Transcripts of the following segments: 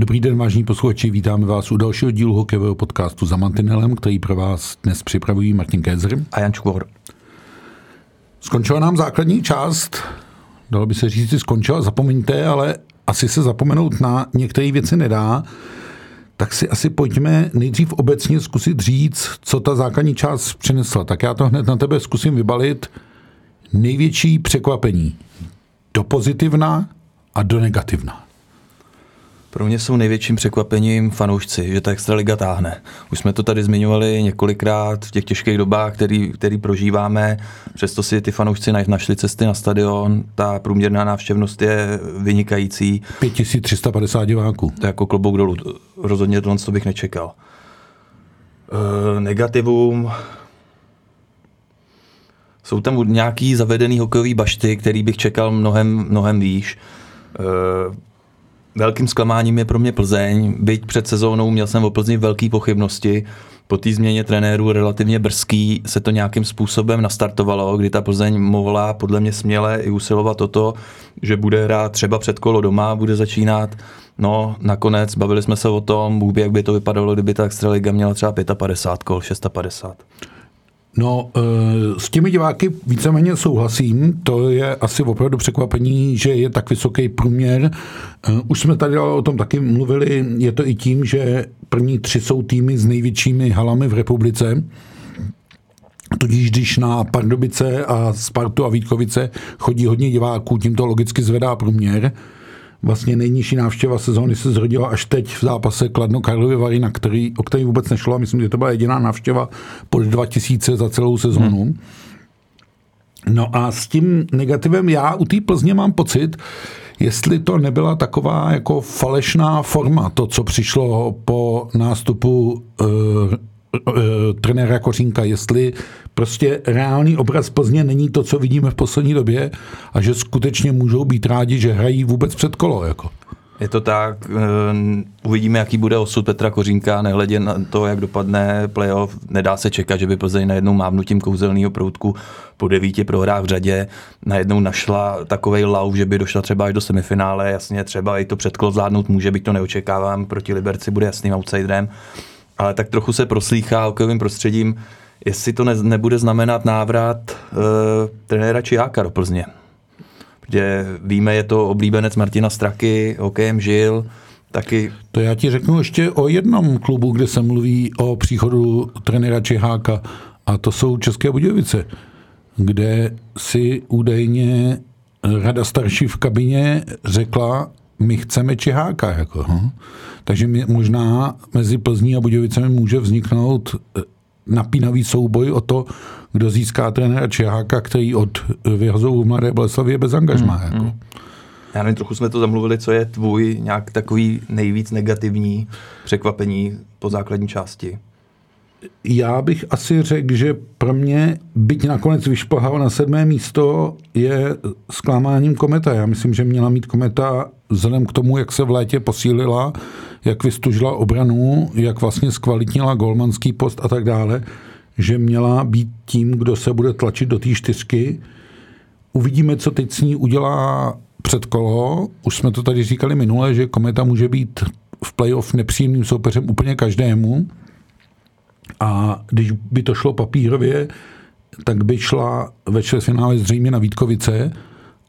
Dobrý den, vážní posluchači, vítáme vás u dalšího dílu hokejového podcastu Za mantinelem, který pro vás dnes připravují Martin Kézr a Jan Škvor. Skončila nám základní část, dalo by se říct, skončila, zapomeňte, ale asi se zapomenout na některé věci nedá, tak si asi pojďme nejdřív obecně zkusit říct, co ta základní část přinesla. Tak já to hned na tebe zkusím vybalit. Největší překvapení do pozitivna a do negativna. Pro mě jsou největším překvapením fanoušci, že ta extraliga táhne. Už jsme to tady zmiňovali několikrát v těch těžkých dobách, který prožíváme. Přesto si ty fanoušci našli cesty na stadion. Ta průměrná návštěvnost je vynikající. 5350 diváků. To je jako klobouk dolů. Rozhodně to bych nečekal. Negativum. Jsou tam nějaký zavedený hokejový bašty, který bych čekal mnohem výš. Velkým zklamáním je pro mě Plzeň, byť před sezónou měl jsem o Plzni velké pochybnosti. Po té změně trenérů relativně brzký se to nějakým způsobem nastartovalo, kdy ta Plzeň mohla podle mě směle i usilovat o to, že bude hrát třeba před kolo doma, bude začínat. No, nakonec bavili jsme se o tom, Bůh ví, jak by to vypadalo, kdyby ta extraliga měla třeba 55 kol, 650. No, s těmi diváky víceméně souhlasím, to je asi opravdu překvapení, že je tak vysoký průměr. Už jsme tady o tom taky mluvili, je to i tím, že první 3 jsou týmy s největšími halami v republice, tudíž když na Pardubice a Spartu a Vítkovice chodí hodně diváků, tím to logicky zvedá průměr. Vlastně nejnižší návštěva sezóny se zrodila až teď v zápase Kladno-Karlovy Vary, o který vůbec nešlo a myslím, že to byla jediná návštěva pod 2000 za celou sezónu. No a s tím negativem já u té Plzně mám pocit, jestli to nebyla taková jako falešná forma, to, co přišlo po nástupu trenéra Kořínka, jestli prostě reálný obraz Plzně není to, co vidíme v poslední době a že skutečně můžou být rádi, že hrají vůbec před kolo. Jako. Je to tak, uvidíme, jaký bude osud Petra Kořínka, nehledě na to, jak dopadne playoff, nedá se čekat, že by Plzeň najednou mávnutím kouzelného proutku po 9 prohrách v řadě najednou našla takovej lauf, že by došla třeba až do semifinále, jasně třeba i to předkolo zvládnout může, byť to neočekávám, proti Liberci bude jasným outsiderem. Ale tak trochu se proslýchá hokejovým prostředím, jestli to nebude znamenat návrat trenéra Čiháka do Plzně. Protože víme, je to oblíbenec Martina Straky, hokejem žil, taky... To já ti řeknu ještě o jednom klubu, kde se mluví o příchodu trenéra Čiháka, a to jsou České Budějovice, kde si údajně rada starší v kabině řekla, my chceme Čiháka. Jako, takže možná mezi Plzní a Budějovicemi může vzniknout napínavý souboj o to, kdo získá trenéra Čiháka, který od vyhazovů v Mladé Boleslavi je bez angažmá. Jako. Já nevím, trochu jsme to zamluvili, co je tvůj nějak takový nejvíc negativní překvapení po základní části. Já bych asi řekl, že pro mě, byť nakonec vyšplhal na 7. místo, je zklamáním Kometa. Já myslím, že měla mít Kometa vzhledem k tomu, jak se v létě posílila, jak vystužila obranu, jak vlastně zkvalitnila golmanský post a tak dále, že měla být tím, kdo se bude tlačit do té 4. Uvidíme, co teď s ní udělá předkolo. Už jsme to tady říkali minule, že Kometa může být v playoff nepříjemným soupeřem úplně každému. A když by to šlo papírově, tak by šla ve čtvrtfinále zřejmě na Vítkovice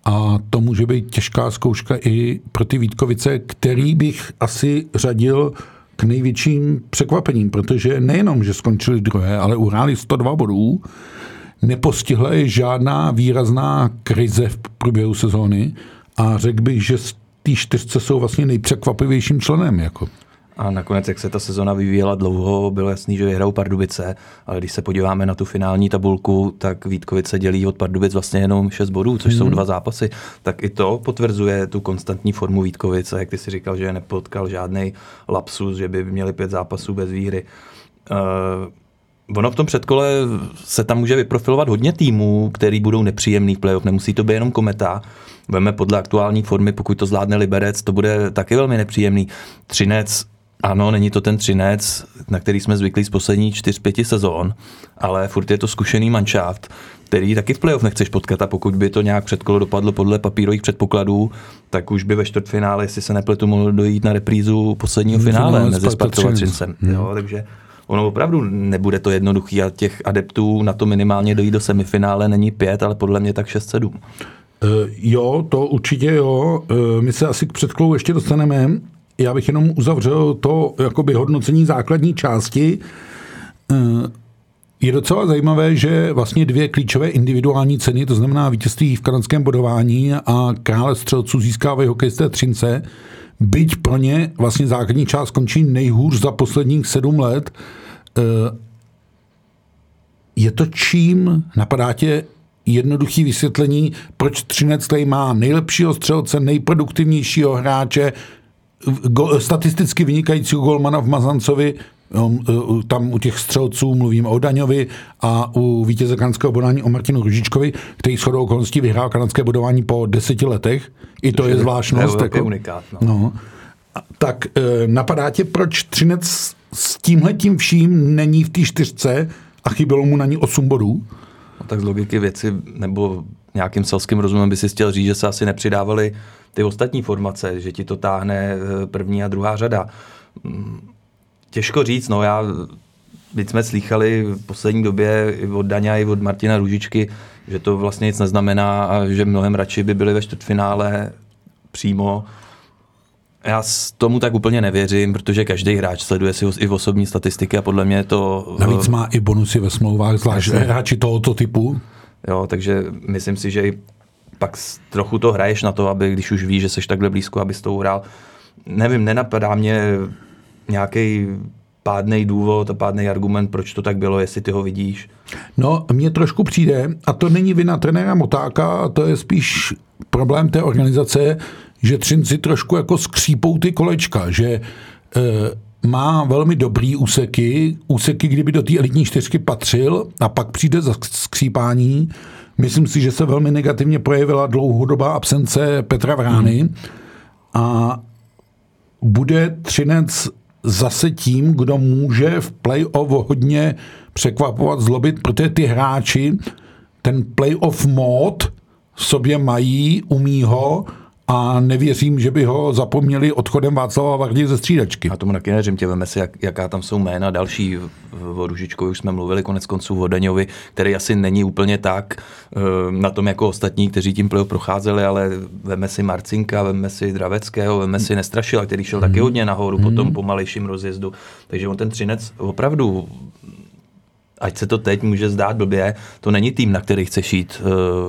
a to může být těžká zkouška i pro ty Vítkovice, který bych asi řadil k největším překvapením, protože nejenom, že skončili druhé, ale uhráli 102 bodů, nepostihla je žádná výrazná krize v průběhu sezóny a řekl bych, že z té 4 jsou vlastně nejpřekvapivějším členem. Jako. a nakonec, jak se ta sezona vyvíjela dlouho, bylo jasný, že vyhrajou Pardubice, ale když se podíváme na tu finální tabulku, tak Vítkovice dělí od Pardubic vlastně jenom 6 bodů, což jsou 2 zápasy, tak i to potvrzuje tu konstantní formu Vítkovice, jak ty si říkal, že nepotkal žádnej lapsus, že by měli 5 zápasů bez výhry. Ono v tom předkole se tam může vyprofilovat hodně týmů, který budou nepříjemný v playoff, nemusí to být jenom Kometa. Budeme podle aktuální formy, pokud to zvládne Liberec, to bude taky velmi nepříjemný. Třinec, ano, není to ten Třinec, na který jsme zvyklí z posledních 4-5 sezón, ale furt je to zkušený manšaft, který taky v playoff nechceš potkat, a pokud by to nějak předkolo dopadlo podle papírových předpokladů, tak už by ve čtvrtfinále, jestli se nepletu, mohlo dojít na reprízu posledního finále mezi Spartou a Třincem. Jo, takže ono opravdu nebude to jednoduchý a těch adeptů na to minimálně dojít do semifinále není 5, ale podle mě tak 6-7. Jo, to určitě jo. My se asi k předkolu ještě dostaneme. Já bych jenom uzavřel to jakoby hodnocení základní části. Je docela zajímavé, že vlastně 2 klíčové individuální ceny, to znamená vítězství v kanadském bodování a krále střelců, získávají hokejisté Třince, byť plně vlastně základní část končí nejhůř za posledních 7 let. Je to čím? Napadá tě jednoduché vysvětlení, proč Třinec tady má nejlepšího střelce, nejproduktivnějšího hráče, statisticky vynikajícího golmana v Mazancovi, tam u těch střelců mluvím o Daňovi a u vítěze kanadského bodování o Martinu Růžičkovi, který shodou okolností vyhrál kanadské bodování po 10 letech. I to je zvláštnost. Jako unikát, no. Tak napadá tě, proč Třinec s tímhletím vším není v té 4 a chybělo mu na ní 8 bodů? No, tak z logiky věci nebo nějakým selským rozumem by si chtěl říct, že se asi nepřidávaly ty ostatní formace, že ti to táhne první a druhá řada. Těžko říct, no byť jsme slýchali v poslední době i od Daňa, i od Martina Růžičky, že to vlastně nic neznamená a že mnohem radši by byli ve čtvrtfinále přímo. Já tomu tak úplně nevěřím, protože každý hráč sleduje si i v osobní statistiky a podle mě je to... Navíc má i bonusy ve smlouvách, zvlášť hráči tohoto typu. Jo, takže myslím si, že i pak trochu to hraješ na to, aby když už víš, že seš takhle blízko, abys to uhrál. Nevím, nenapadá mě nějaký pádnej důvod a pádnej argument, proč to tak bylo, jestli ty ho vidíš? No, mně trošku přijde, a to není vina trenéra Motáka, to je spíš problém té organizace, že Třinci trošku jako skřípou ty kolečka, že má velmi dobrý úseky, kdyby do té elitní 4 patřil, a pak přijde za skřípání. Myslím si, že se velmi negativně projevila dlouhodobá absence Petra Vrány a bude Třinec zase tím, kdo může v play-off hodně překvapovat, zlobit, protože ty hráči ten play-off mód v sobě mají, umí ho a nevěřím, že by ho zapomněli odchodem Václava Vardy ze střídačky. A tomu taky neřím, tě veme si, jaká tam jsou jména další. O Růžičkovi už jsme mluvili, konec konců o Daňovi, který asi není úplně tak na tom jako ostatní, kteří tím play-off procházeli, ale veme si Marcinka, veme si Draveckého, veme si Nestrašila, který šel taky hodně nahoru po tom pomalejším rozjezdu. Takže on ten Třinec opravdu, ať se to teď může zdát blbě, to není tým, na který chceš jít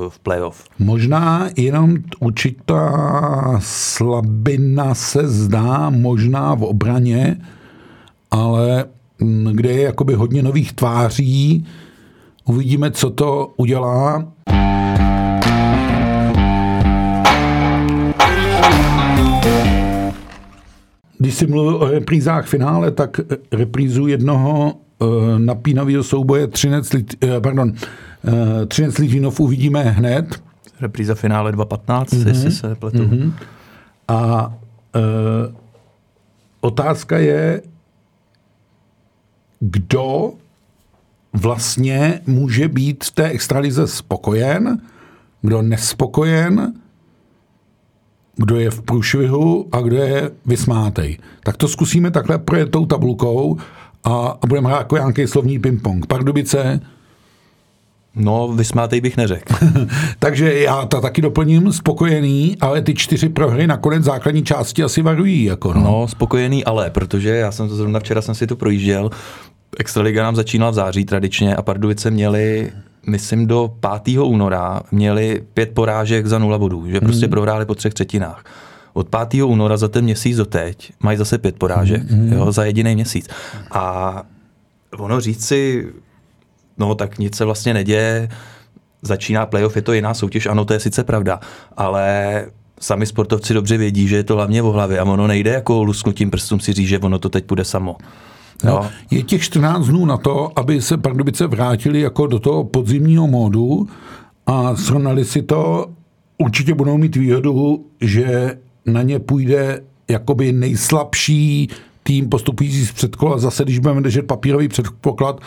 v playoff. Možná jenom určitá slabina se zdá, možná v obraně, ale kde je jakoby hodně nových tváří, uvidíme, co to udělá. Když jsi mluvil o reprízách finále, tak reprízu jednoho napínavého souboje Třinec Litvínov uvidíme hned. Repríza finále 2.15, jestli se pletu. A otázka je, kdo vlastně může být v té extralize spokojen, kdo nespokojen, kdo je v průšvihu a kdo je vysmátej. Tak to zkusíme takhle projet tou tabulkou a budeme hrát jako nějaký slovní ping-pong. Pardubice? No, vysmátej bych neřekl. Takže já to taky doplním, spokojený, ale ty 4 prohry nakonec základní části asi varují. Jako, no, spokojený ale, protože já jsem to zrovna včera si to projížděl, extraliga nám začínala v září tradičně a Pardubice měli, myslím, do 5. února měli 5 porážek za 0 bodů, že prostě prohráli po 3 třetinách. Od 5. února za ten měsíc doteď mají zase 5 porážek, jo, za jediný měsíc. A ono říct si, no tak nic se vlastně neděje, začíná playoff, je to jiná soutěž, ano, to je sice pravda, ale sami sportovci dobře vědí, že je to hlavně o hlavě a ono nejde jako lusknutím prstům si říct, že ono to teď bude samo. No. Je těch 14 dnů na to, aby se Pardubice vrátili jako do toho podzimního módu a srovnali si to. Určitě budou mít výhodu, že na ně půjde jakoby nejslabší tým postupující z předkola. Zase, když budeme držet papírový předpoklad,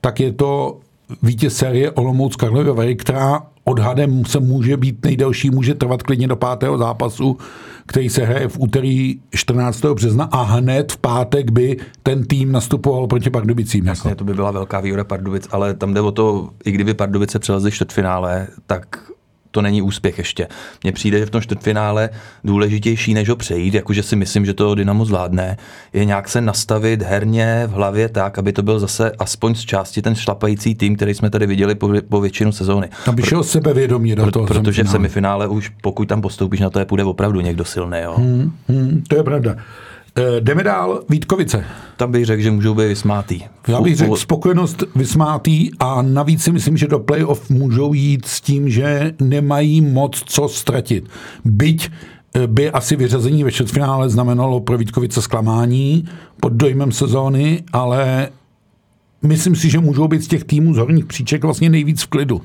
tak je to vítěz série Olomouc Karlovy Vary, která odhadem se může být nejdelší, může trvat klidně do 5. zápasu, který se hraje v úterý 14. března a hned v pátek by ten tým nastupoval proti Pardubicím. Jasně, to by byla velká výhoda Pardubic, ale tam jde o to, i kdyby Pardubice přelezly čtvrtfinále, tak to není úspěch ještě. Mně přijde, že v tom čtvrtfinále důležitější, než ho přejít, jakože si myslím, že to Dynamo zvládne, je nějak se nastavit herně v hlavě tak, aby to byl zase aspoň z části ten šlapající tým, který jsme tady viděli po většinu sezóny. Aby šel sebevědomě do toho. Protože v semifinále už, pokud tam postoupíš, na to je půjde opravdu někdo silný. Jo. To je pravda. Jdeme dál, Vítkovice. Tam bych řekl, že můžou být vysmátý. Já bych řekl spokojenost vysmátý a navíc si myslím, že do playoff můžou jít s tím, že nemají moc co ztratit. Byť by asi vyřazení ve čtvrtfinále znamenalo pro Vítkovice zklamání pod dojmem sezóny, ale myslím si, že můžou být z těch týmů z horních příček vlastně nejvíc v klidu.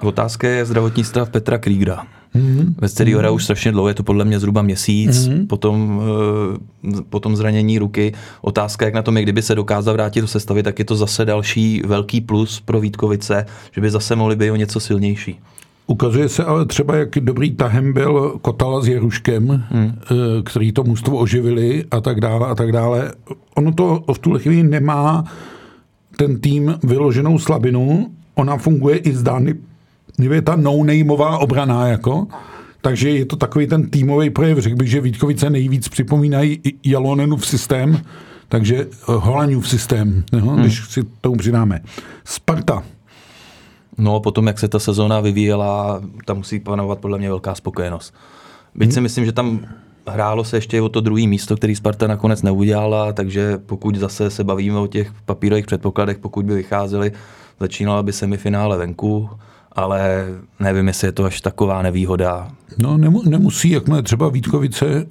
Otázka je zdravotní stav Petra Krýgra. Ve kterého hraje už strašně dlouho, je to podle mě zhruba měsíc, potom zranění ruky. Otázka, jak na tom je, kdyby se dokázal vrátit do sestavy, tak je to zase další velký plus pro Vítkovice, že by zase mohli být o něco silnější. Ukazuje se ale třeba, jak dobrý tahem byl Kotala s Jeruškem, který to mužstvo oživili a tak dále, a tak dále. Ono to v tuhle chvíli nemá ten tým vyloženou slabinu, ona funguje i zdánlivě. Je ta no-nameová obrana, jako. Takže je to takový ten týmový projev. Řekl bych, že Vítkovice nejvíc připomínají Jalonenův systém, takže Holanův systém, když si tomu přidáme. Sparta. No potom, jak se ta sezóna vyvíjela, tam musí panovat podle mě velká spokojenost. Byť si myslím, že tam hrálo se ještě o to druhé místo, který Sparta nakonec neudělala, takže pokud zase se bavíme o těch papírových předpokladech, pokud by vycházeli, začínala by semifinále venku, ale nevím, jestli je to až taková nevýhoda. No nemusí, jakmile třeba Vítkovice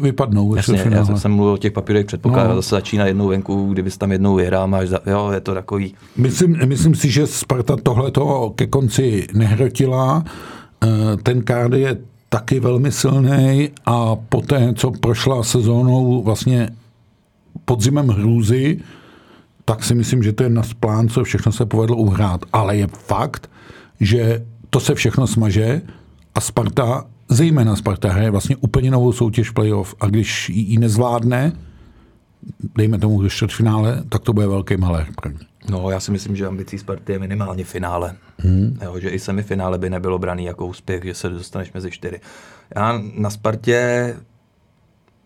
vypadnou. Jasně, já jsem mluvil o těch papírových předpokladech, no. Zase začíná jednou venku, kdyby tam jednou vyhrál, máš, jo, je to takový. Myslím si, že Sparta tohleto ke konci nehrotila, ten kádr je taky velmi silný a poté, co prošla sezónou vlastně podzimem hrůzy, tak si myslím, že to je na plán, co všechno se povedlo uhrát. Ale je fakt, že to se všechno smaže a Sparta, zejména Sparta, hraje vlastně úplně novou soutěž playoff a když ji nezvládne, dejme tomu do čtvrtfinále, tak to bude velký malér pro ní. No, já si myslím, že ambicí Sparty je minimálně finále. Jo, že i semifinále by nebylo braný jako úspěch, že se dostaneš mezi 4. Já na Spartě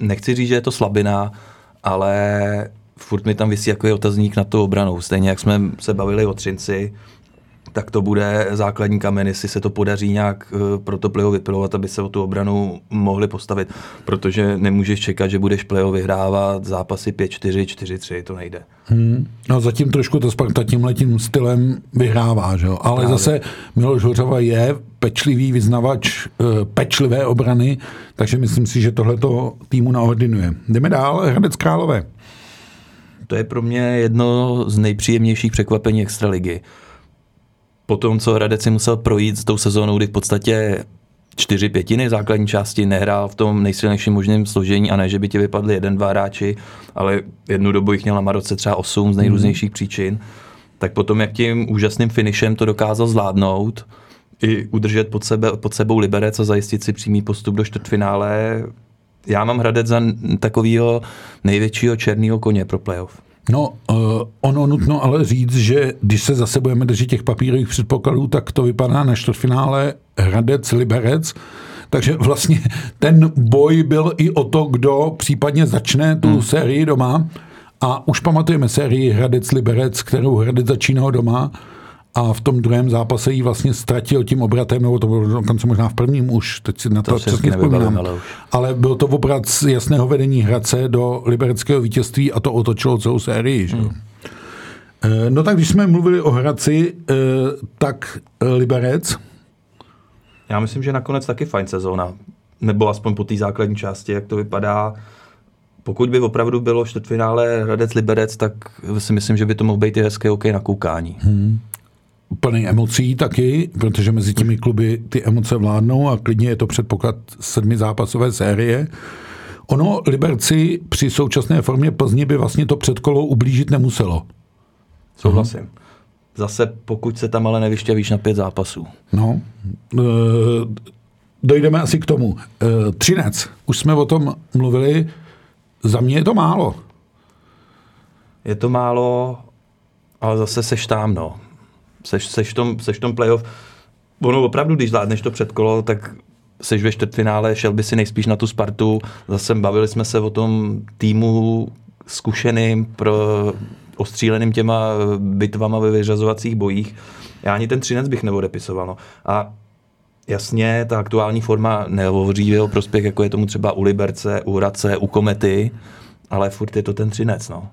nechci říct, že je to slabina, ale furt mi tam visí jako otazník nad tou obranou. Stejně jak jsme se bavili o Třinci, tak to bude základní kamen, jestli se to podaří nějak pro to playoff vypilovat, aby se o tu obranu mohli postavit, protože nemůžeš čekat, že budeš playoff vyhrávat zápasy 5-4, 4-3, to nejde. No zatím trošku to Sparta tímhletím stylem vyhrává, že jo? Ale právě. Zase Miloš Hořava je pečlivý vyznavač pečlivé obrany, takže myslím si, že tohleto týmu naordinuje. Jdeme dál, Hradec Králové. To je pro mě jedno z nejpříjemnějších překvapení extraligy. Po tom, co Hradec si musel projít s tou sezónou, kdy v podstatě 4/5 základní části nehrál v tom nejsilnějším možném složení a ne, že by ti vypadli 1-2 hráči, ale jednu dobu jich měla Maroce třeba 8 z nejrůznějších příčin, tak potom, jak tím úžasným finishem to dokázal zvládnout i udržet pod sebou Liberec a zajistit si přímý postup do čtvrtfinále, já mám Hradec za takového největšího černého koně pro playoff. No, ono nutno ale říct, že když se zase budeme držet těch papírových předpokladů, tak to vypadá na čtvrtfinále Hradec-Liberec, takže vlastně ten boj byl i o to, kdo případně začne tu sérii doma a už pamatujeme sérii Hradec-Liberec, kterou Hradec začínal doma a v tom druhém zápase ji vlastně ztratil tím obratem, nebo to bylo dokonce možná v prvním už, teď si na to přesně vzpomínám, ale byl to obrat z jasného vedení Hradce do libereckého vítězství a to otočilo celou sérii. Že? No tak když jsme mluvili o Hradci, tak Liberec? Já myslím, že nakonec taky fajn sezóna, nebo aspoň po té základní části, jak to vypadá. Pokud by opravdu bylo čtvrtfinále Hradec-Liberec, tak si myslím, že by to mohl být i hezké hokej na koukání. Plný emocí taky, protože mezi těmi kluby ty emoce vládnou a klidně je to předpoklad 7zápasové série. Ono Liberci při současné formě Plzně by vlastně to předkolo ublížit nemuselo. Souhlasím. Zase pokud se tam ale nevyšťavíš na 5 zápasů. No, dojdeme asi k tomu. Třinec, už jsme o tom mluvili, za mě je to málo. Je to málo, ale zase seš tam, no. Seš v tom playoff. Ono opravdu, když zvládneš to předkolo, tak seš ve čtvrtfinále, šel by si nejspíš na tu Spartu. Zase bavili jsme se o tom týmu zkušeným, ostříleným těma bitvama ve vyřazovacích bojích. Já ani ten Třinec bych neodepisoval. No. A jasně, ta aktuální forma nehovoří jeho prospěch, jako je tomu třeba u Liberce, u Hradce, u Komety, ale furt je to ten Třinec, no.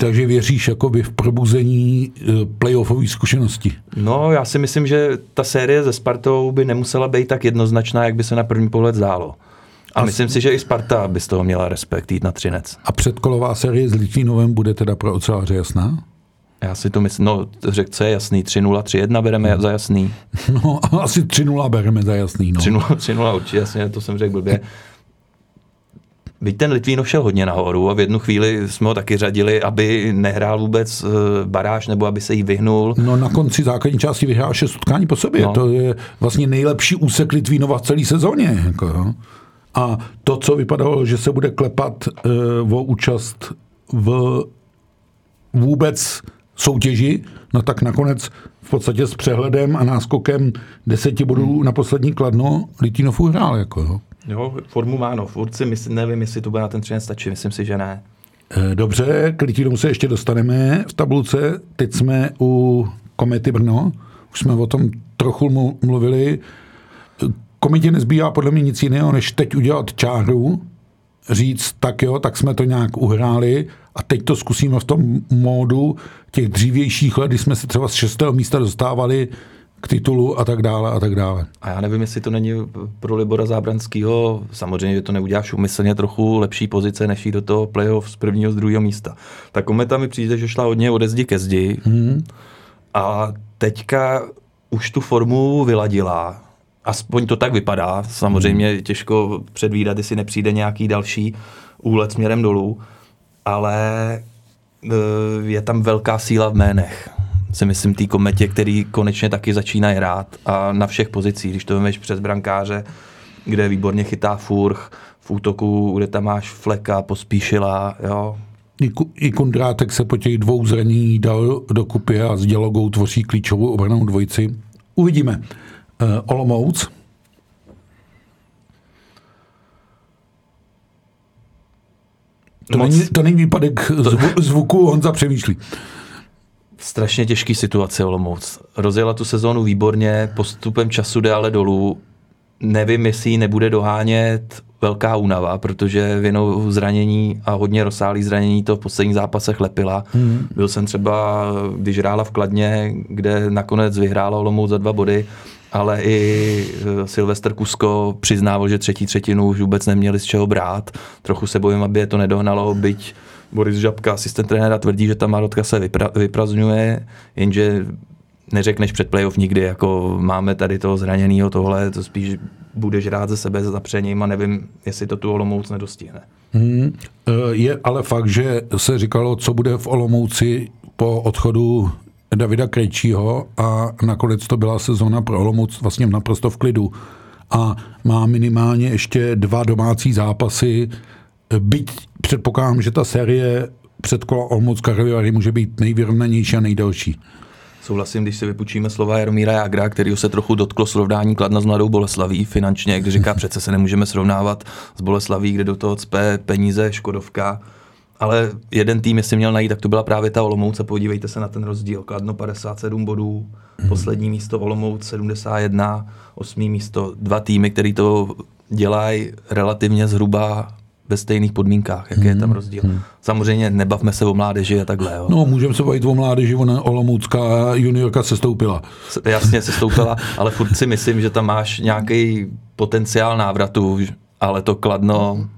Takže věříš jakoby v probuzení playoffové zkušenosti? No, já si myslím, že ta série se Spartou by nemusela být tak jednoznačná, jak by se na první pohled zdálo. A myslím si, že i Sparta by z toho měla respekt jít na Třinec. A předkolová série s Litvínovem bude teda pro oceláře jasná? Já si to myslím, no Řekce je jasný, 3-0, 3-1 bereme za jasný. No asi 3-0 bereme za jasný. No. 3-0 určitě, jasně, to jsem řekl blbě. Byť ten Litvínov šel hodně nahoru a v jednu chvíli jsme ho taky řadili, aby nehrál vůbec baráž nebo aby se jí vyhnul. No na konci základní části vyhrál 6 utkání po sobě, no. To je vlastně nejlepší úsek Litvínova v celé sezóně. Jako, no. A to, co vypadalo, že se bude klepat o účast v vůbec soutěži, no tak nakonec v podstatě s přehledem a náskokem 10 bodů na poslední Kladno Litvínov uhrál, jako jo. Jo, formu má, no, furt si myslím, nevím, jestli to bude na ten Třinec stačí, myslím si, že ne. Dobře, k Litvínovu se ještě dostaneme v tabulce, teď jsme u Komety Brno, už jsme o tom trochu mluvili. Kometě nezbývá podle mě nic jiného, než teď udělat čáru, říct, tak jo, tak jsme to nějak uhráli a teď to zkusíme v tom módu těch dřívějších let, kdy jsme se třeba z 6. místa dostávali k titulu a tak dále a tak dále. A já nevím, jestli to není pro Libora Zábranskýho, samozřejmě, že to neuděláš umyslně, trochu lepší pozice, než jít do toho playoff z 1., z 2. místa. Ta Kometa mi přijde, že šla hodně ode zdi ke zdi a teďka už tu formu vyladila. Aspoň to tak vypadá. Samozřejmě je těžko předvídat, jestli nepřijde nějaký další úlet směrem dolů, ale je tam velká síla v jménech. Si myslím, té Kometě, který konečně taky začínají hrát a na všech pozicích. Když to vemeš přes brankáře, kde výborně chytá Furch, v útoku, kde tam máš Fleka, Pospíšila, jo. I Kundrátek se po těch 2 zranění dal dokupy a s Dělogou tvoří klíčovou obranou dvojici. Uvidíme. Olomouc? To není výpadek zvuku, Honza přemýšlí. Strašně těžký situace Olomouc. Rozjela tu sezónu výborně, postupem času jde ale dolů. Nevím, jestli nebude dohánět velká únava, protože vinou zranění a hodně rozsáhlých zranění to v posledních zápasech lepila. Byl jsem třeba, když hrála v Kladně, kde nakonec vyhrála Olomouc za 2 body, ale i Silvester Kusko přiznával, že třetí třetinu už vůbec neměli z čeho brát. Trochu se bojím, aby je to nedohnalo, byť Boris Žabka, asistent trenéra, tvrdí, že ta marotka se vyprazňuje, jenže neřekneš před playoff nikdy, jako máme tady toho zraněného tohle, to spíš budeš rád ze sebe zapřením a nevím, jestli to tu Olomouc nedostihne. Je ale fakt, že se říkalo, co bude v Olomouci po odchodu Davida Krejčího a nakonec to byla sezona pro Olomouc vlastně naprosto v klidu. A má minimálně ještě 2 domácí zápasy, byť předpokládám, že ta série předkola Olomouc Karlovy může být nejvyrovnanější a nejdelší. Souhlasím, když si vypučíme slova Jaromíra Jágra, kterýho se trochu dotklo srovnání Kladna s Mladou Boleslaví finančně, když říká, přece se nemůžeme srovnávat s Boleslaví, kde do toho cpe peníze Škodovka ale jeden tým, jestli měl najít, tak to byla právě ta Olomouc a podívejte se na ten rozdíl. Kladno 57 bodů, poslední místo Olomouc 71, 8. místo. Dva týmy, který to dělají relativně zhruba ve stejných podmínkách, jaký je tam rozdíl. Samozřejmě nebavme se o mládeži a takhle. Jo. No, můžeme se bavit o mládeži, ona olomoucká juniorka sestoupila. Jasně, sestoupila, ale furt si myslím, že tam máš nějaký potenciál návratu, ale to Kladno...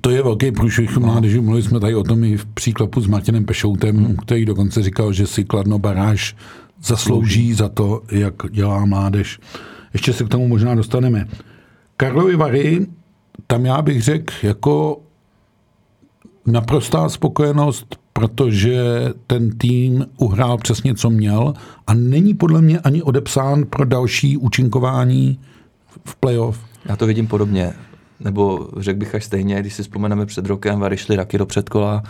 To je velký průšvih mládeži, mluvili jsme tady o tom i v příklapu s Martinem Pešoutem, který dokonce říkal, že si Kladno baráž zaslouží za to, jak dělá mládež. Ještě se k tomu možná dostaneme. Karlovy Vary, tam já bych řekl jako naprostá spokojenost, protože ten tým uhrál přesně, co měl a není podle mě ani odepsán pro další účinkování v playoff. Já to vidím podobně, nebo řekl bych až stejně, když si vzpomeneme před rokem, Vary šli taky do předkola,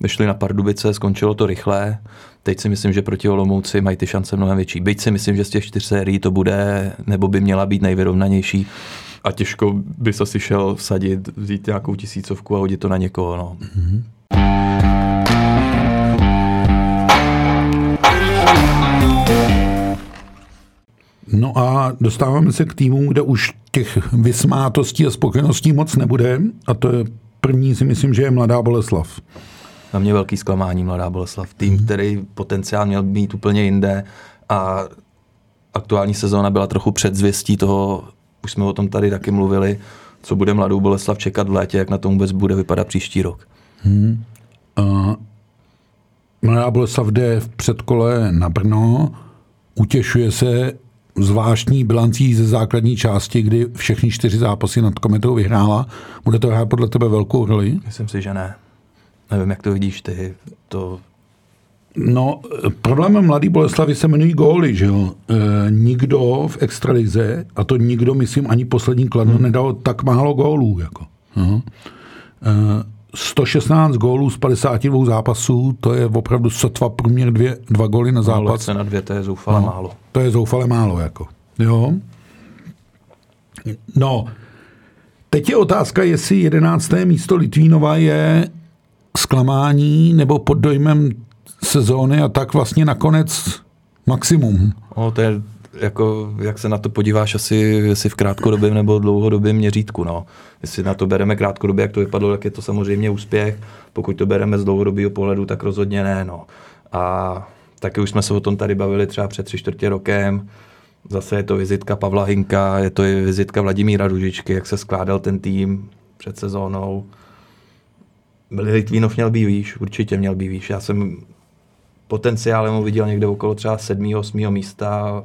vyšli na Pardubice, skončilo to rychle. Teď si myslím, že proti Olomouci mají ty šance mnohem větší. Byť si myslím, že z těch 4 sérií to bude, nebo by měla být nejvyrovnanější. A těžko by se si šel vsadit, vzít nějakou 1000 a hodit to na někoho. No. Mm-hmm. No a dostáváme se k týmu, kde už těch vysmátostí a spokojeností moc nebude. A to je první, si myslím, že je Mladá Boleslav. Na mě velký zklamání Mladá Boleslav. Tým, který potenciál měl být úplně jinde. A aktuální sezóna byla trochu předzvěstí toho, už jsme o tom tady taky mluvili, co bude Mladou Boleslav čekat v létě, jak na tom vůbec bude vypadat příští rok. Mladá Boleslav jde v předkole na Brno, utěšuje se zvláštní bilancí ze základní části, kdy všechny 4 zápasy nad Kometou vyhrála. Bude to hrát podle tebe velkou roli? Myslím si, že ne. Nevím, jak to vidíš ty. No, problémem Mladé Boleslavy se jmenují góly, že jo. Nikdo v extralize, a to nikdo, myslím, ani poslední Kladno nedal tak málo gólů, jako. 116 gólů z 52 zápasů, to je opravdu sotva průměr 2 góly na zápas. Na 2, to je zoufale málo. To je zoufale málo, jako. Jo. No, teď je otázka, jestli 11. místo Litvínova je zklamání nebo pod dojmem sezóny a tak vlastně nakonec maximum. No, to je jako, jak se na to podíváš, asi v krátkodobém nebo dlouhodobém měřítku. No. Jestli na to bereme krátkodobě, jak to vypadlo, tak je to samozřejmě úspěch. Pokud to bereme z dlouhodobého pohledu, tak rozhodně ne. No. A taky už jsme se o tom tady bavili třeba před 3/4 rokem. Zase je to vizitka Pavla Hynka, je to i vizitka Vladimíra Růžičky, jak se skládal ten tým před sezónou. Litvínov měl být výš, určitě měl být výš. Já jsem potenciálem ho viděl někde okolo třeba 7., 8. místa.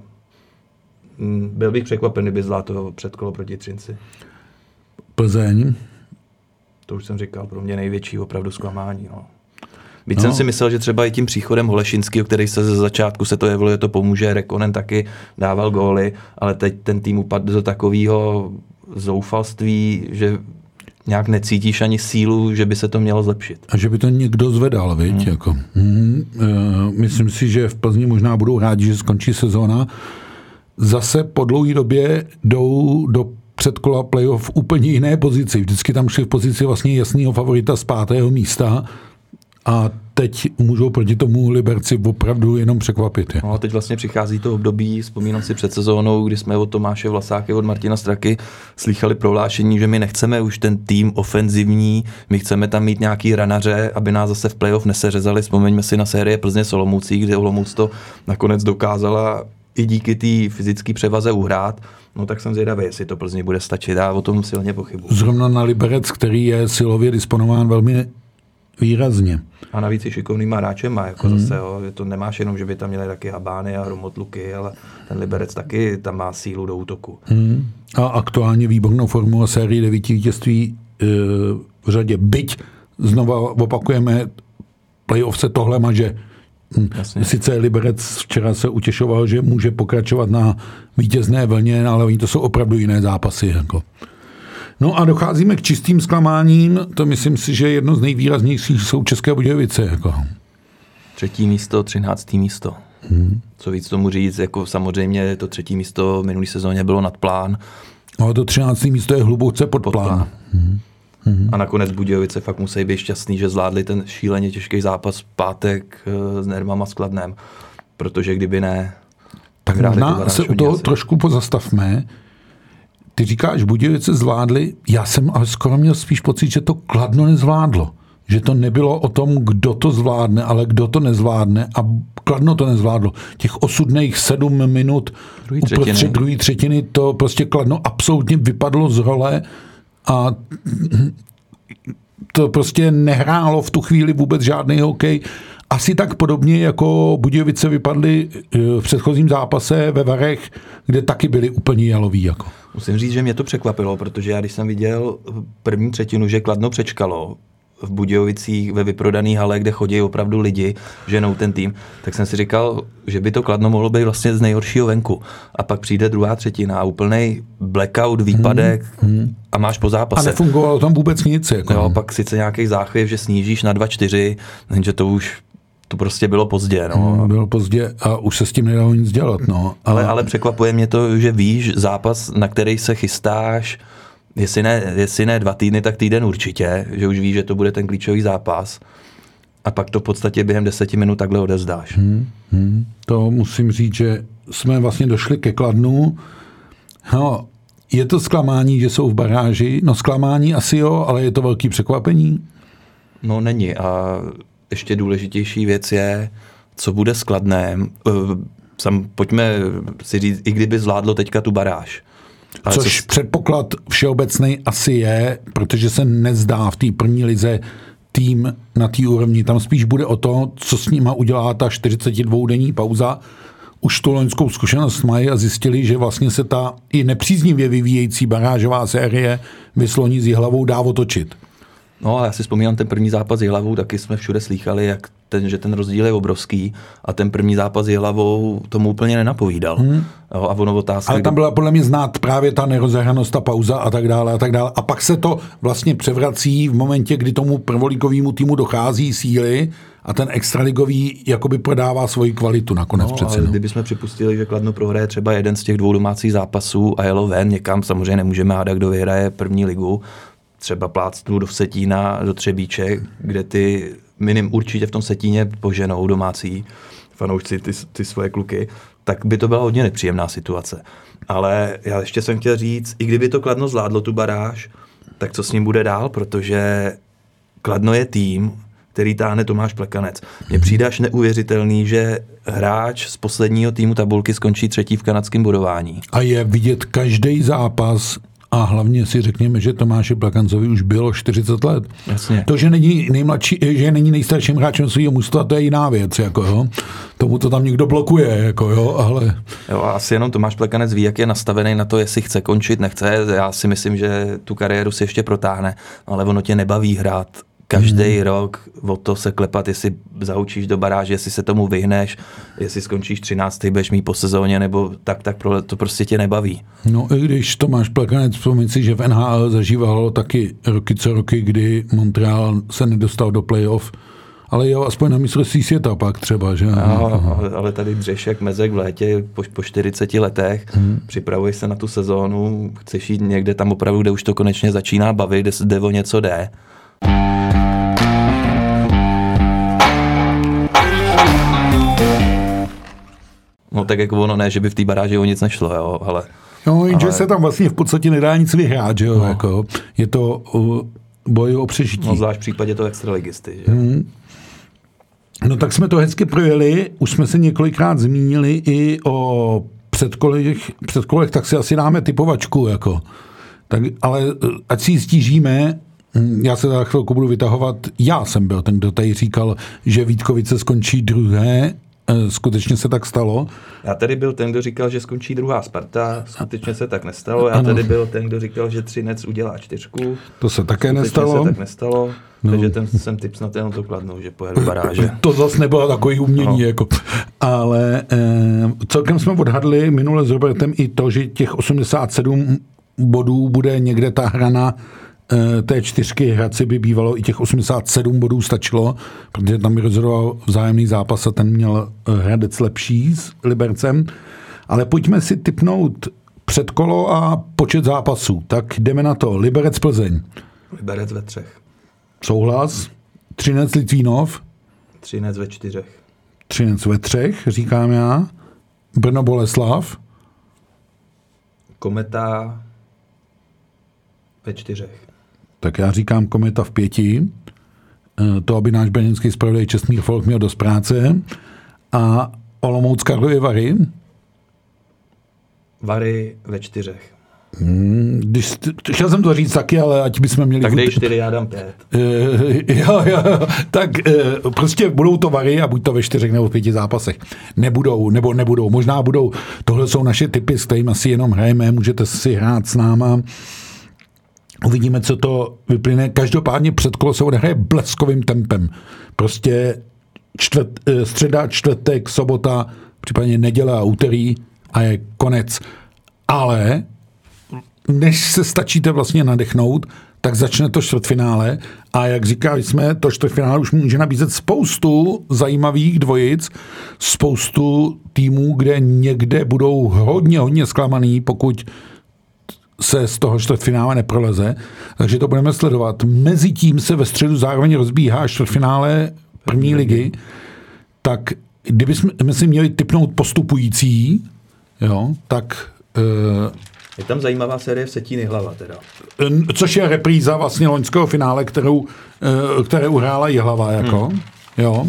Byl bych překvapen, kdyby zlato předkolo proti Třinci. Plzeň? To už jsem říkal, pro mě největší opravdu zklamání. No. Byť jsem si myslel, že třeba i tím příchodem Holešinského, který se ze začátku se to jevilo, že to pomůže, Rekonen taky dával góly, ale teď ten tým upadl do takového zoufalství, že nějak necítíš ani sílu, že by se to mělo zlepšit. A že by to někdo zvedal, viď? Jako. Myslím si, že v Plzni možná budou rádi, že skončí sezóna. Zase po dlouhé době jdou do předkola playoff v úplně jiné pozici. Vždycky tam šli v pozici vlastně jasného favorita z 5. místa a teď můžou proti tomu Liberci opravdu jenom překvapit. No a teď vlastně přichází to období, vzpomínám si před sezónou, kdy jsme od Tomáše Vlasáky, od Martina Straky slychali prohlášení, že my nechceme už ten tým ofenzivní, my chceme tam mít nějaký ranaře, aby nás zase v playoff neseřezali. Vzpomeňme si na série Plzně s Olomoucí, kde Olomouc to nakonec dokázala i díky té fyzické převaze uhrát. No tak jsem zvědavý, jestli to Plzni bude stačit. Já o tom silně pochybuji. Zrovna na Liberec, který je silově disponován velmi výrazně. A navíc i šikovnýma hráčema, jako zase, jo, to nemáš jenom, že by tam měli taky Habány a Romotluky, ale ten Liberec taky tam má sílu do útoku. A aktuálně výbornou formu a sérii 9 vítězství v řadě. Byť znova opakujeme, playoff se tohle maže. Jasně. Sice Liberec včera se utěšoval, že může pokračovat na vítězné vlně, ale oni to jsou opravdu jiné zápasy. Jako. No a docházíme k čistým zklamáním, to myslím si, že jedno z nejvýraznějších jsou České Budějovice. Jako. 3. místo, 13. místo. Co víc tomu říct, jako samozřejmě to 3. místo v minulý sezóně bylo nad plán. No a to 13. místo je hluboce pod plán. A nakonec Budějovice fakt musí být šťastný, že zvládli ten šíleně těžký zápas v pátek s Nervama s Kladnem, protože kdyby ne, tak možná se u toho trošku pozastavme. Ty říkáš, Budějovice zvládli, já jsem ale skoro měl spíš pocit, že to Kladno nezvládlo. Že to nebylo o tom, kdo to zvládne, ale kdo to nezvládne a Kladno to nezvládlo. Těch osudných 7 minut uprostřed druhé třetiny to prostě Kladno absolutně vypadlo z role a to prostě nehrálo v tu chvíli vůbec žádný hokej. Asi tak podobně, jako Budějovice vypadly v předchozím zápase ve Varech, kde taky byli úplně jaloví. Jako. Musím říct, že mě to překvapilo, protože já když jsem viděl první třetinu, že Kladno přečkalo v Budějovicích ve vyprodaný hale, kde chodí opravdu lidi, ženou ten tým, tak jsem si říkal, že by to Kladno mohlo být vlastně z nejhoršího venku. A pak přijde druhá třetina a úplnej blackout, výpadek a máš po zápase. A nefungovalo tam vůbec nic. Jako. Jo, pak sice nějaký záchvěv, že snížíš na 2-4, že to už to prostě bylo pozdě. No. Bylo pozdě a už se s tím nedalo nic dělat. No. Ale překvapuje mě to, že víš zápas, na který se chystáš, jestli ne 2 týdny, tak týden určitě, že už víš, že to bude ten klíčový zápas a pak to v podstatě během 10 minut takhle odevzdáš. To musím říct, že jsme vlastně došli ke Kladnu. No, je to zklamání, že jsou v baráži? No zklamání asi jo, ale je to velký překvapení? No není a ještě důležitější věc je, co bude s Kladnem. Pojďme si říct, i kdyby zvládlo teďka tu baráž. Ale což předpoklad všeobecnej asi je, protože se nezdá v té první lize tým na té úrovni. Tam spíš bude o to, co s nima udělá ta 42denní pauza. Už tu loňskou zkušenost mají a zjistili, že vlastně se ta i nepříznivě vyvíjející barážová série vysloní s Jihlavou dá otočit. No a já si vzpomínám ten první zápas s Jihlavou, taky jsme všude slýchali, jak že ten rozdíl je obrovský a ten první zápas s Jihlavou tomu úplně nenapovídal. Jo, a ono otázka, ale tam byla podle mě znát právě ta nerozehranost, ta pauza a tak dále a tak dále. A pak se to vlastně převrací v momentě, kdy tomu prvoligovému týmu dochází síly a ten extraligový jakoby prodává svoji kvalitu nakonec přece. Ale kdybychom připustili, že Kladno prohraje třeba jeden z těch 2 domácích zápasů a jelo ven někam, samozřejmě nemůžeme hádat, kdo vyhraje první ligu, třeba plácnu do Vsetína, do Třebíče, kde ty určitě v tom Vsetíně poženou domácí fanoušci ty svoje kluky, tak by to byla hodně nepříjemná situace. Ale já ještě jsem chtěl říct, i kdyby to Kladno zvládlo tu baráž, tak co s ním bude dál, protože Kladno je tým, který táhne Tomáš Plekanec. Mně přijde až neuvěřitelný, že hráč z posledního týmu tabulky skončí 3. v kanadském bodování. A je vidět každý zápas. A hlavně si řekněme, že Tomáši Plakancovi už bylo 40 let. Jasně. To, že není nejmladší, že není nejstarším hráčem svého mužstva, to je jiná věc. Jako, jo. Tomu to tam někdo blokuje. Jako, jo, ale... jo, asi jenom Tomáš Plekanec ví, jak je nastavený na to, jestli chce končit, nechce. Já si myslím, že tu kariéru si ještě protáhne, ale ono tě nebaví hrát každý rok o to se klepat, jestli zaučíš do baráže, jestli se tomu vyhneš, jestli skončíš 13. budeš mít po sezóně, nebo tak to prostě tě nebaví. No i když Tomáš Plekanec, vzpomín si, že v NHL zažívalo taky roky co roky, kdy Montreal se nedostal do playoff, ale jo, aspoň na mistrovství světa pak třeba, že? Ale tady Břešek, Mezek v létě po 40 letech, připravuješ se na tu sezónu, chceš jít někde tam opravdu, kde už to konečně začíná bavit, kde o něco jde. No tak jako ono ne, že by v té baráži o nic nešlo, jo, ale... No, jenže ale... se tam vlastně v podstatě nedá nic vyhrát, že jo, no. Jako, je to boj o přežití. No zvlášť v případě toho extraligisty, že? No tak jsme to hezky projeli, už jsme se několikrát zmínili i o předkolech, tak si asi dáme typovačku, jako. Tak, ale ať si ji stížíme, já se za chvilku budu vytahovat, já jsem byl ten, kdo tady říkal, že Vítkovice skončí 2. Skutečně se tak stalo. Já tady byl ten, kdo říkal, že skončí 2. Sparta. Skutečně se tak nestalo. Já tady byl ten, kdo říkal, že Třinec udělá 4. To se také skutečně nestalo. Se tak nestalo. No. Takže ten jsem tip snad jenom to Kladnou, že pojedu baráže. To zase nebylo takový umění. No. Jako. Ale celkem jsme odhadli minule s Robertem i to, že těch 87 bodů bude někde ta hrana té 4 Hradci by bývalo i těch 87 bodů stačilo, protože tam by rozhodoval vzájemný zápas a ten měl Hradec lepší s Libercem. Ale pojďme si tipnout předkolo a počet zápasů. Tak jdeme na to. Liberec Plzeň. Liberec ve 3. Souhlas. Třinec Litvínov. Třinec ve 4. Třinec ve 3, říkám já. Brno Boleslav. Kometa ve 4. Tak já říkám Kometa v 5. To, aby náš brněnský zpravodaj Čestmír Folk měl dost práce. A Olomouc Karlovy Vary. Vary ve 4. Chtěl jsem to říct taky, ale ať bychom měli... Tak dej 4, já dám 5. Prostě budou to Vary a buď to ve 4 nebo v 5 zápasech. Nebudou, nebo nebudou. Možná budou. Tohle jsou naše tipy, s kterým asi jenom hrajeme. Můžete si hrát s náma. Uvidíme, co to vyplyne. Každopádně předkolo se odehraje bleskovým tempem. Prostě středa, čtvrtek, sobota, případně neděle a úterý a je konec. Ale než se stačíte vlastně nadechnout, tak začne to čtvrtfinále a jak říkali jsme, to čtvrtfinále už může nabízet spoustu zajímavých dvojic, spoustu týmů, kde někde budou hodně zklamaný, pokud se z toho čtvrtfinále neproleze, takže to budeme sledovat. Mezitím se ve středu zároveň rozbíhá čtvrtfinále první ligy, tak kdybychom si měli tipnout postupující, jo, tak... Je tam zajímavá série Vsetín Jihlava teda. Což je repríza vlastně loňského finále, které uhrála Jihlava jako. Jo.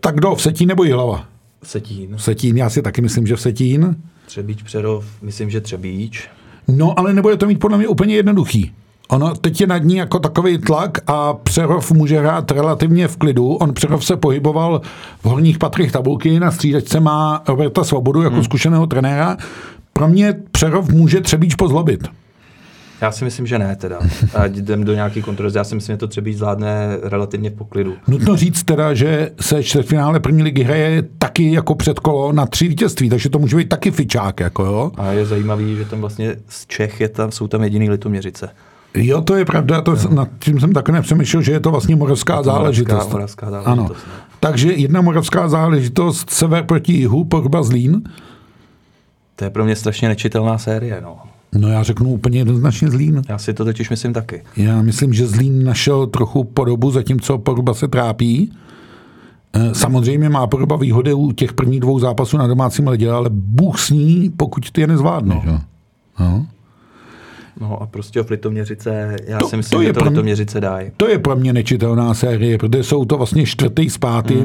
Tak kdo? Vsetín nebo Jihlava? Vsetín. Vsetín, já si taky myslím, že Vsetín. Třebíč, Přerov, myslím, že Třebíč. No, ale nebude to mít podle mě úplně jednoduchý. Ono teď je nad ní jako takový tlak a Přerov může hrát relativně v klidu. On Přerov se pohyboval v horních patrech tabulky, na střídačce má Roberta Svobodu jako zkušeného trenéra. Pro mě Přerov může Třebíč pozlobit. Já si myslím, že ne teda. Ať jdem do nějaký kontroverze. Já si myslím, že to Třebíč zvládne relativně v poklidu. Nutno říct teda, že se čtvrtfinále první ligy hraje taky jako předkolo na 3 vítězství, takže to může být taky fičák jako jo. A je zajímavý, že tam vlastně z Čech jsou tam jediný Litoměřice. Jo, to je pravda, nad tím jsem taky nepřemýšlel, že je to vlastně moravská záležitost. Moravská záležitost. Ano. Takže jedna moravská záležitost, sever proti jihu, Poruba Zlín. To je pro mě strašně nečitelná série, no. No já řeknu úplně jednoznačně Zlín. Já si to totiž myslím taky. Já myslím, že Zlín našel trochu podobu, zatímco Poruba se trápí. Samozřejmě má Poruba výhody u těch prvních 2 zápasů na domácím ledě, ale bůh s ní, pokud ty je nezvládneš. No a prostě o Litoměřice, já si myslím, že to Litoměřice dají. To je pro mě nečitelná série, protože jsou to vlastně 4. s 5.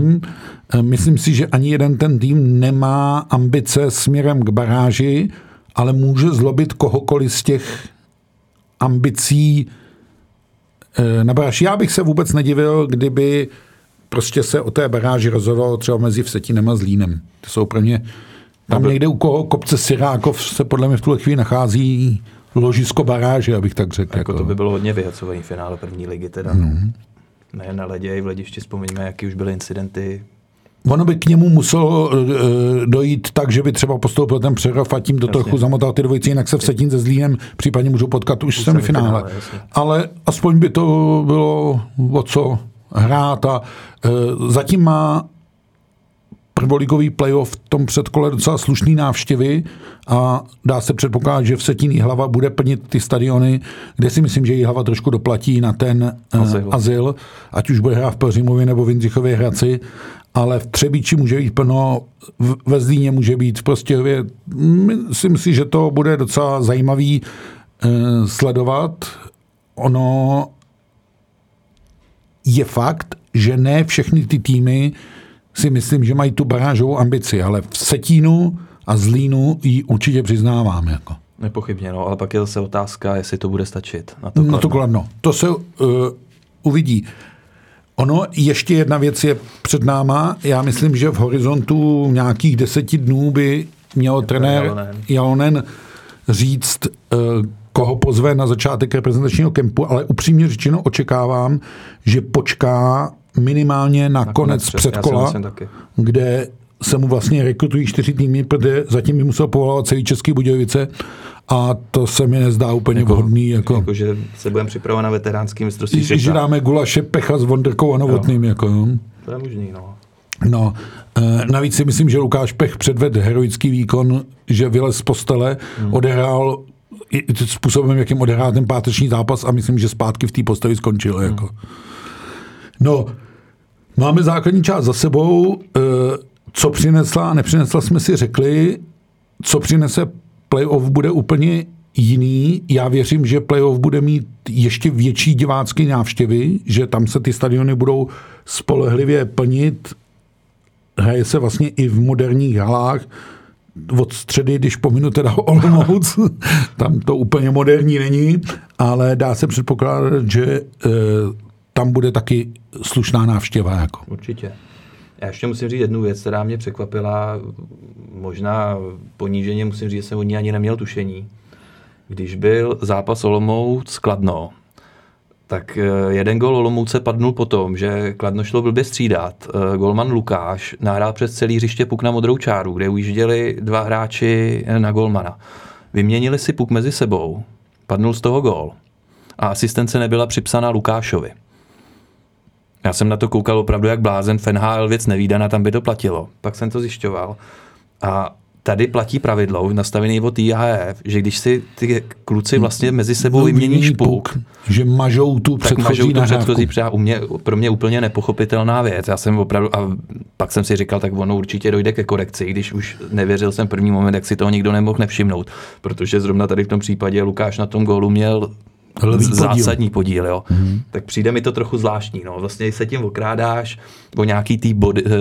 Myslím si, že ani jeden ten tým nemá ambice směrem k baráži, ale může zlobit kohokoliv z těch ambicí na baráž. Já bych se vůbec nedivil, kdyby prostě se o té baráži rozhodlo třeba mezi Vsetínem a Zlínem. To jsou pro mě... Tam někde u koho kopce Sirákov se podle mě v tuhle chvíli nachází ložisko baráže, abych tak řekl. Jako to by bylo hodně vyhacovaný finále první ligy teda. Nejen na ledě, i v ledišti vzpomeňme, jaký už byly incidenty. Ono by k němu muselo dojít tak, že by třeba postoupil ten Přerov a tím do trochu zamotal ty dvojici, jinak se Vsetín se Zlínem případně můžou potkat už semifinále. Ale aspoň by to bylo o co hrát a zatím má prvoligový playoff v tom předkole docela slušný návštěvy a dá se předpokládat, že Vsetín Jihlava bude plnit ty stadiony, kde si myslím, že Jihlava trošku doplatí na ten azyl, ať už bude hrát v Pelhřimově nebo v Jindřichově Hradci, ale v Třebíči může být plno, ve Zlíně může být, v Prostějově. Myslím si, že to bude docela zajímavý sledovat. Ono je fakt, že ne všechny ty týmy si myslím, že mají tu barážovou ambici, ale v Vsetínu a Zlínu ji určitě přiznávám. Jako. Nepochybně, no, ale pak je zase otázka, jestli to bude stačit. Na to Kladno. To se uvidí. Ono, ještě jedna věc je před náma. Já myslím, že v horizontu nějakých 10 dnů by měl trenér Jalonen říct, koho pozve na začátek reprezentačního kempu, ale upřímně řečeno očekávám, že počká minimálně na konec předkola, kde se mu vlastně rekrutují 4 týmy, protože zatím by musel povolávat celý Český Budějovice a to se mi nezdá úplně vhodný. Jako že se budeme připravovat na veteránský mistrovství světa. Že dáme gulaše Pecha s Vondrkou a Novotným. Jako. To je možný, no. No, navíc si myslím, že Lukáš Pech předvedl heroický výkon, že vylez z postele, odehrál i způsobem, jakým odehrál ten páteční zápas a myslím, že zpátky v té postavě skončil. Hmm. Jako. No, máme základní část za sebou. Co přinesla a nepřinesla, jsme si řekli. Co přinese playoff, bude úplně jiný. Já věřím, že playoff bude mít ještě větší divácké návštěvy, že tam se ty stadiony budou spolehlivě plnit. Hraje se vlastně i v moderních halách. Od středy, když pominu teda Olomouc, tam to úplně moderní není, ale dá se předpokládat, že tam bude taky slušná návštěva. Jako. Určitě. Já ještě musím říct jednu věc, která mě překvapila, možná poníženě musím říct, že jsem od ní ani neměl tušení. Když byl zápas Olomouc Kladno, tak jeden gól Olomouce padnul po tom, že Kladno šlo blbě střídat. Golman Lukáš nahrál přes celý hřiště puk na modrou čáru, kde ujížděli dva hráči na golmana. Vyměnili si puk mezi sebou, padnul z toho gól a asistence nebyla připsaná Lukášovi. Já jsem na to koukal opravdu jak blázen, v NHL věc nevídaná, tam by to platilo. Pak jsem to zjišťoval. A tady platí pravidlo, nastavené od IHF, že když si ty kluci vlastně mezi sebou vyměníš puk, že mažou tu předchozí přehrávku. Pro mě úplně nepochopitelná věc. Já jsem opravdu, a pak jsem si říkal, tak ono určitě dojde ke korekci, když už nevěřil jsem první moment, jak si toho nikdo nemohl nevšimnout. Protože zrovna tady v tom případě Lukáš na tom gólu měl zásadní podíl, jo. Mm-hmm. Tak přijde mi to trochu zvláštní, no. Vlastně se tím okrádáš o nějaký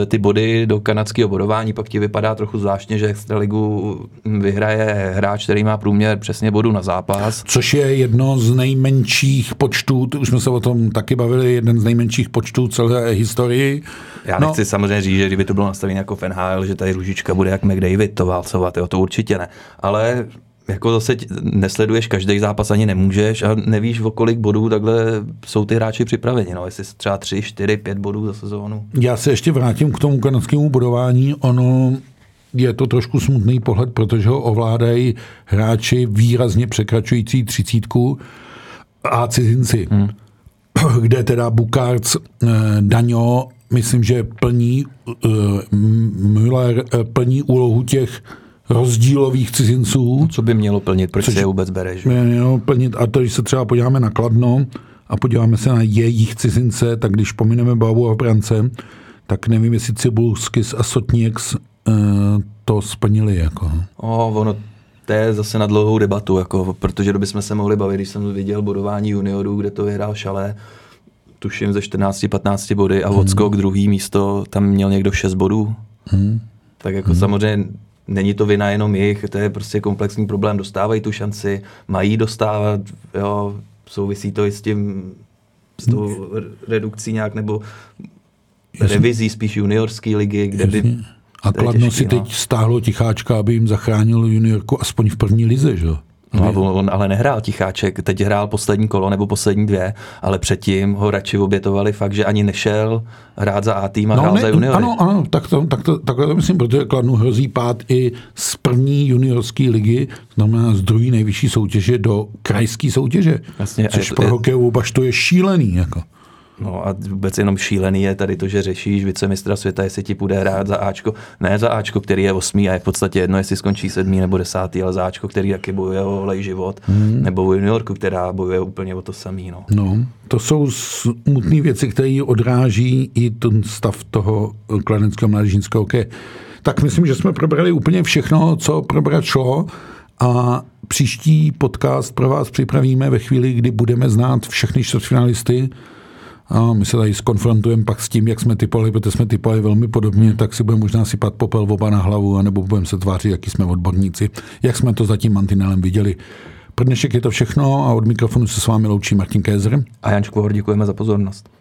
ty body do kanadského bodování, pak ti vypadá trochu zvláštně, že extraligu vyhraje hráč, který má průměr přesně bodu na zápas. Což je jedno z nejmenších počtů, už jsme se o tom taky bavili, jeden z nejmenších počtů celé historii. Já nechci samozřejmě říct, že kdyby to bylo nastavené jako v NHL, že tady Růžička bude jak McDavid to válcovat, jo, to určitě ne. Ale jako zase nesleduješ každý zápas, ani nemůžeš a nevíš, o kolik bodů takhle jsou ty hráči připraveni. No, jestli třeba 3, 4, 5 bodů za sezónu. Já se ještě vrátím k tomu kanadskému bodování. Ono je to trošku smutný pohled, protože ho ovládají hráči výrazně překračující 30 a cizinci, kde teda Bukarc, Daňo, myslím, že plní Müller, plní úlohu těch rozdílových cizinců. Co by mělo plnit? Proč se je vůbec bereš? Mělo plnit, a to, když se třeba podíváme na Kladno a podíváme se na jejich cizince, tak když pomineme Babu a Brance, tak nevím, jestli Cibulsky a Sotník to splnili. Jako. Ono to je zase na dlouhou debatu, jako, protože bychom se mohli bavit, když jsem viděl bodování juniorů, kde to vyhrál Šalé, tuším ze 14-15 body a odskok druhý místo, tam měl někdo 6 bodů. Tak jako samozřejmě není to vina jenom jich, to je prostě komplexní problém. Dostávají tu šanci, mají dostávat, jo, souvisí to i s tím, s tou redukcí nějak, nebo revizí spíš juniorské ligy, kde by... A Kladno těžký, si teď stáhlo Ticháčka, aby jim zachránil juniorku aspoň v první lize, že jo? No, on ale nehrál Ticháček, teď hrál poslední kolo nebo poslední dvě, ale předtím ho radši obětovali fakt, že ani nešel hrát za A-tým a hrál za juniory. Ano, takhle to myslím, protože Kladnu hrozí pád i z první juniorské ligy, znamená z druhé nejvyšší soutěže do krajské soutěže, jasně, což pro hokejovou baštu je šílený. Jako. No a vůbec jenom šílený je tady to, že řešíš vicemistra světa, jestli ti půjde hrát za Ačko. Ne za Ačko, který je 8. a je v podstatě jedno, jestli skončí 7. nebo 10. ale za Ačko, který taky bojuje o lej život, nebo o juniorku, která bojuje úplně o to samý. No, to jsou smutné věci, které odráží i ten stav toho kladenského mládežnického hokeje. Tak myslím, že jsme probrali úplně všechno, co probrat šlo. A příští podcast pro vás připravíme ve chvíli, kdy budeme znát všechny čtvrtfinalisty. A my se tady skonfrontujeme pak s tím, jak jsme typovali, protože jsme typovali velmi podobně, tak si budeme možná sypat popel oba na hlavu, anebo budeme se tvářit, jaký jsme odborníci, jak jsme to za tím mantinelem viděli. Pro dnešek je to všechno a od mikrofonu se s vámi loučí Martin Kézr a Jan Škvor, děkujeme za pozornost.